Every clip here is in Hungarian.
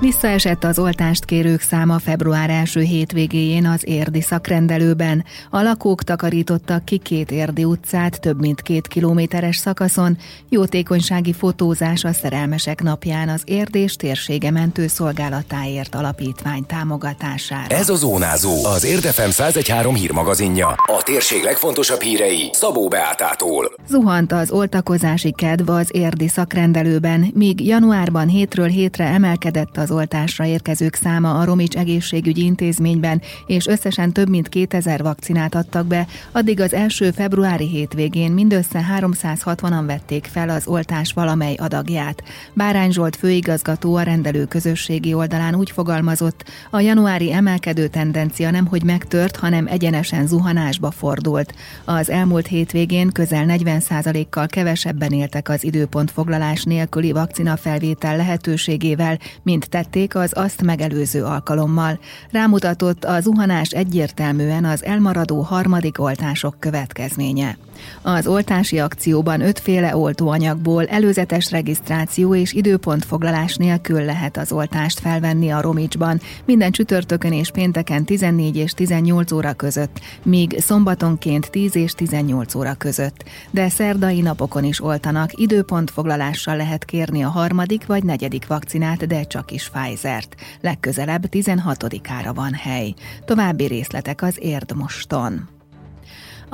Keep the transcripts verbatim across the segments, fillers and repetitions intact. Visszaesett az oltást kérők száma február első hétvégéjén az érdi szakrendelőben. A lakók takarítottak ki két érdi utcát több mint két kilométeres szakaszon. Jótékonysági fotózás a Szerelmesek napján az Érd és Térsége Mentőszolgálatáért alapítvány támogatására. Ez a Zónázó, az Érd ef em száz egy pont három hírmagazinja. A térség legfontosabb hírei Szabó Beátától. Zuhant az oltakozási kedv az érdi szakrendelőben, míg januárban hétről hétre emelkedett az oltásra érkezők száma a Romics egészségügyi intézményben, és összesen több mint kétezer vakcinát adtak be, addig az első februári hétvégén mindössze háromszázhatvanan vették fel az oltás valamely adagját. Bárány Zsolt főigazgató a rendelő közösségi oldalán úgy fogalmazott, a januári emelkedő tendencia nemhogy megtört, hanem egyenesen zuhanásba fordult. Az elmúlt hétvégén közel negyven százalékkal kevesebben éltek az időpontfoglalás nélküli vakcinafelvétel lehetőségével, mint tették az azt megelőző alkalommal. Rámutatott, a zuhanás egyértelműen az elmaradó harmadik oltások következménye. Az oltási akcióban ötféle oltóanyagból előzetes regisztráció és időpontfoglalás nélkül lehet az oltást felvenni a Romicsban, minden csütörtökön és pénteken tizennégy és tizennyolc óra között, míg szombatonként tíz és tizennyolc óra között. De szerdai napokon is oltanak, időpontfoglalással lehet kérni a harmadik vagy negyedik vakcinát, de csak is Pfizert. Legközelebb tizenhatodikára van hely. További részletek az Érdmost pont hu.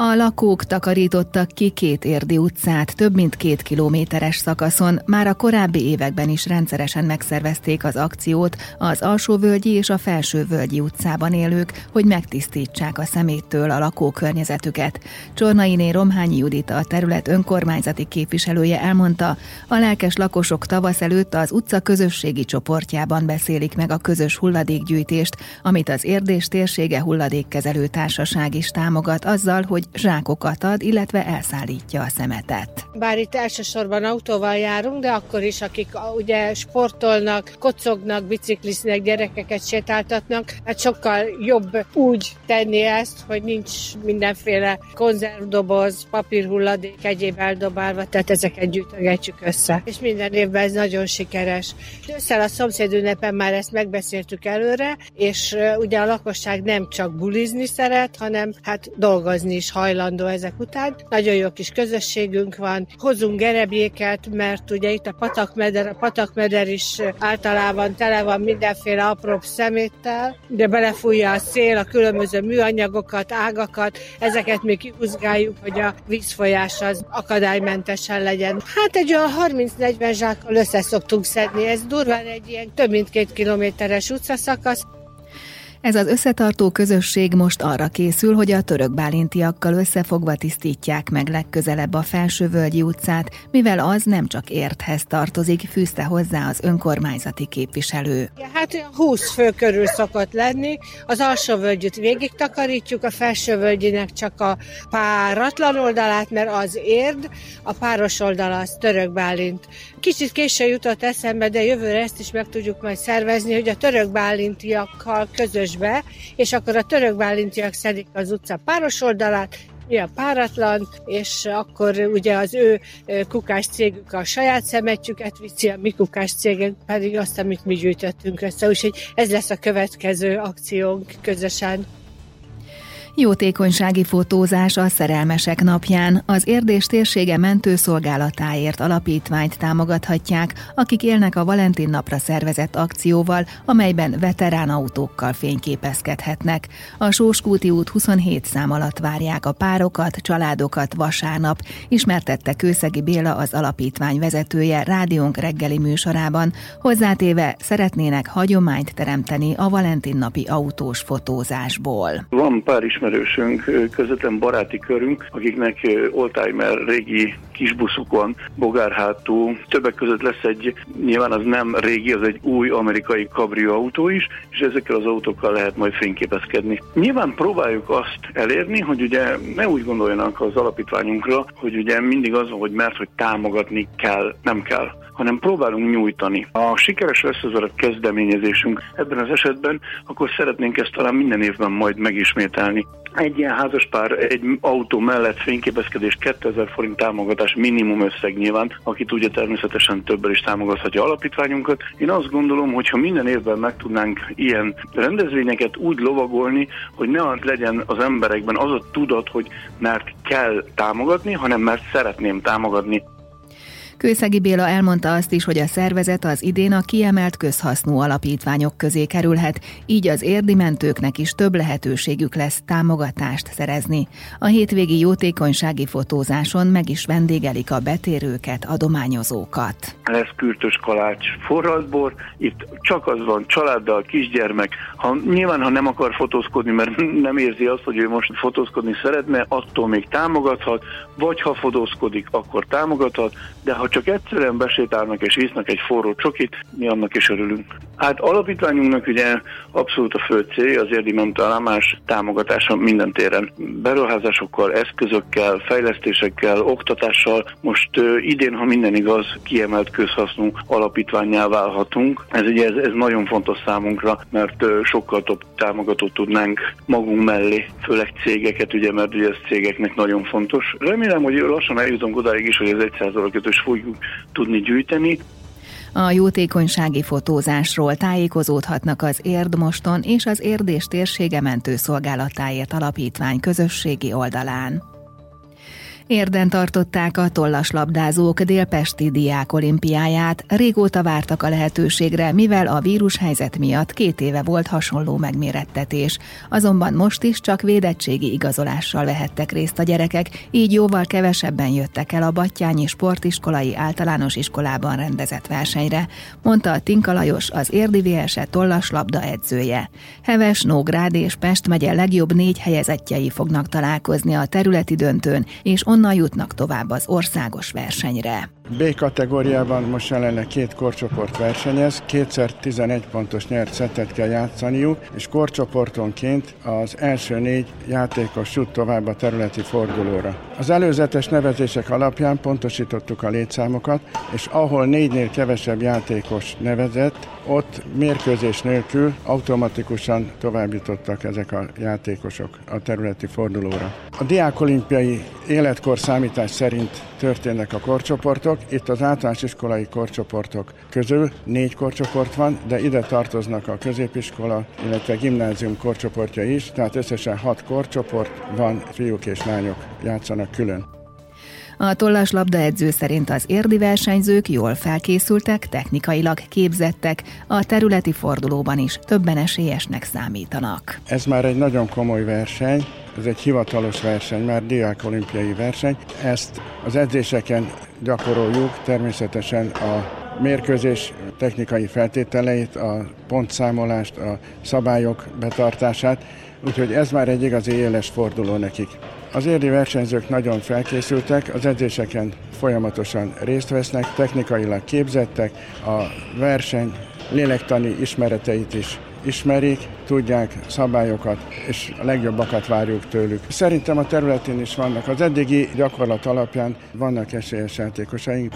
A lakók takarítottak ki két érdi utcát több mint két kilométeres szakaszon. Már a korábbi években is rendszeresen megszervezték az akciót az Alsóvölgyi és a Felsővölgyi utcában élők, hogy megtisztítsák a szeméttől a lakókörnyezetüket. Csornainé Romhányi Judita, a terület önkormányzati képviselője elmondta, a lelkes lakosok tavasz előtt az utca közösségi csoportjában beszélik meg a közös hulladékgyűjtést, amit az Érd és Térsége Hulladékkezelő Társaság is támogat azzal, hogy zsákokat ad, illetve elszállítja a szemetet. Bár itt elsősorban autóval járunk, de akkor is, akik ugye sportolnak, kocognak, bicikliznek, gyerekeket sétáltatnak, hát sokkal jobb úgy tenni ezt, hogy nincs mindenféle konzervdoboz, papírhulladék, egyéb eldobálva, tehát ezeket gyűjtögetjük össze. És minden évben ez nagyon sikeres. Ősszel a szomszéd ünnepen már ezt megbeszéltük előre, és ugye a lakosság nem csak bulizni szeret, hanem hát dolgozni is hajlandó ezek után. Nagyon jó kis közösségünk van, hozunk gerebjéket, mert ugye itt a patakmeder, a patakmeder is általában tele van mindenféle apróbb szeméttel, de belefújja a szél a különböző műanyagokat, ágakat, ezeket mi kihúzgáljuk, hogy a vízfolyás az akadálymentesen legyen. Hát egy olyan harminc-negyven zsákkal össze szoktunk szedni, ez durván egy ilyen több mint két kilométeres utcaszakasz. Ez az összetartó közösség most arra készül, hogy a török bálintiakkal összefogva tisztítják meg legközelebb a Felsővölgyi utcát, mivel az nem csak Érdhez tartozik, fűzte hozzá az önkormányzati képviselő. Ja, hát húsz fő körül szokott lenni, az Alsóvölgyűt végig takarítjuk, a Felsővölgyinek csak a páratlan oldalát, mert az Érd, a páros oldala az török bálint. Kicsit később jutott eszembe, de jövőre ezt is meg tudjuk majd szervezni, hogy a török bálintiakkal közös be, és akkor a török bálintiak szedik az utca páros oldalát, mi a páratlan, és akkor ugye az ő kukás cégük a saját szemetjüket viszi, a mi kukás cégünk pedig azt, amit mi gyűjtöttünk össze. Úgyhogy ez lesz a következő akciónk közösen. Jótékonysági fotózás a Szerelmesek napján. Az Érd és Térsége Mentőszolgálatáért alapítványt támogathatják, akik élnek a Valentin napra szervezett akcióval, amelyben veterán autókkal fényképezkedhetnek. A Sóskúti út huszonhét szám alatt várják a párokat, családokat vasárnap, ismertette Kőszegi Béla, az alapítvány vezetője rádiónk reggeli műsorában, hozzátéve, szeretnének hagyományt teremteni a Valentin napi autós fotózásból. Van pár ismer- Ismerősünk, közvetlen baráti körünk, akiknek oldtimer régi kisbuszuk van, bogárhátú. Többek között lesz egy, nyilván az nem régi, az egy új amerikai kabrió autó is, és ezekkel az autókkal lehet majd fényképezkedni. Nyilván próbáljuk azt elérni, hogy ugye ne úgy gondoljanak az alapítványunkra, hogy ugye mindig az van, hogy mert hogy támogatni kell, nem kell, hanem próbálunk nyújtani. Ha sikeres lesz az a kezdeményezésünk ebben az esetben, akkor szeretnénk ezt talán minden évben majd megismételni. Egy ilyen házaspár egy autó mellett fényképezkedés kétezer forint támogatás minimum összeg nyilván, aki tudja, természetesen többel is támogathatja alapítványunkat. Én azt gondolom, hogy ha minden évben meg tudnánk ilyen rendezvényeket úgy lovagolni, hogy ne az legyen az emberekben az a tudat, hogy mert kell támogatni, hanem mert szeretném támogatni. Kőszegi Béla elmondta azt is, hogy a szervezet az idén a kiemelt közhasznú alapítványok közé kerülhet, így az érdi mentőknek is több lehetőségük lesz támogatást szerezni. A hétvégi jótékonysági fotózáson meg is vendégelik a betérőket, adományozókat. Lesz kürtös kalács, forralt bor, itt csak az van, családdal, kisgyermek. Ha, nyilván, ha nem akar fotózkodni, mert nem érzi azt, hogy ő most fotózkodni szeretne, attól még támogathat, vagy ha fotózkodik, akkor támogathat, de ha csak egyszerűen besétálnak és isznak egy forró csokit, mi annak is örülünk. Hát alapítványunknak ugye abszolút a fő célja az érdi mentőállomás támogatása minden téren. Beruházásokkal, eszközökkel, fejlesztésekkel, oktatással. Most uh, idén, ha minden igaz, kiemelt közhasznú alapítvánnyá válhatunk. Ez ugye ez, ez nagyon fontos számunkra, mert uh, sokkal több támogatót tudnánk magunk mellé, főleg cégeket, ugye, mert ugye ez cégeknek nagyon fontos. Remélem, hogy lassan eljutunk odáig is, hogy ez egy százalékot fogjuk tudni gyűjteni. A jótékonysági fotózásról tájékozódhatnak az Érdmoston és az Érd és Térsége Mentőszolgálatáért alapítvány közösségi oldalán. Érden tartották a tollaslabdázók délpesti diák olimpiáját, régóta vártak a lehetőségre, mivel a vírushelyzet miatt két éve volt hasonló megmérettetés. Azonban most is csak védettségi igazolással vehettek részt a gyerekek, így jóval kevesebben jöttek el a Battyányi Sportiskolai Általános Iskolában rendezett versenyre, mondta a Tinka Lajos, az Érdi vé es e tollaslabda edzője. Heves, Nógrád és Pest megye legjobb négy helyezettjei fognak találkozni a területi döntőn, és onnan jutnak tovább az országos versenyre. B kategóriában most jelenleg két korcsoport versenyez, kétszer tizenegy pontos nyert szettet kell játszaniuk, és korcsoportonként az első négy játékos jut tovább a területi fordulóra. Az előzetes nevezések alapján pontosítottuk a létszámokat, és ahol négynél kevesebb játékos nevezett, ott mérkőzés nélkül automatikusan továbbjutottak ezek a játékosok a területi fordulóra. A diákolimpiai életkor számítás szerint történnek a korcsoportok. Itt az általános iskolai korcsoportok közül négy korcsoport van, de ide tartoznak a középiskola, illetve gimnázium korcsoportja is, tehát összesen hat korcsoport van, fiúk és lányok játszanak külön. A tollaslabda edző szerint az érdi versenyzők jól felkészültek, technikailag képzettek, a területi fordulóban is többen esélyesnek számítanak. Ez már egy nagyon komoly verseny, ez egy hivatalos verseny, már diák olimpiai verseny. Ezt az edzéseken gyakoroljuk, természetesen a mérkőzés technikai feltételeit, a pontszámolást, a szabályok betartását, úgyhogy ez már egy igazi éles forduló nekik. Az érdi versenyzők nagyon felkészültek, az edzéseken folyamatosan részt vesznek, technikailag képzettek, a verseny lélektani ismereteit is ismerik, tudják szabályokat, és a legjobbakat várjuk tőlük. Szerintem a területén is vannak, az eddigi gyakorlat alapján vannak esélyes játékosaink.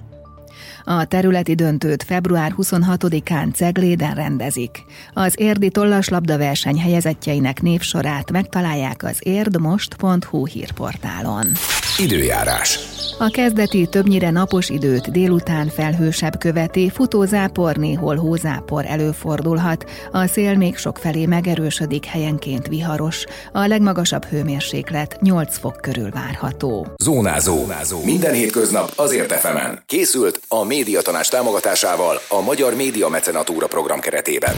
A területi döntőt február huszonhatodikán Cegléden rendezik. Az érdi tollaslabda verseny helyezettjeinek névsorát megtalálják az érdmost pont hu hírportálon. Időjárás. A kezdeti többnyire napos időt délután felhősebb követi, futózápor, néhol hózápor előfordulhat. A szél még sokfelé megerősödik, helyenként viharos. A legmagasabb hőmérséklet nyolc fok körül várható. Zónázó. Zónázó. Minden hétköznap az Érd ef em-en. Készült a Médiatanács támogatásával a Magyar Média Mecenatúra program keretében.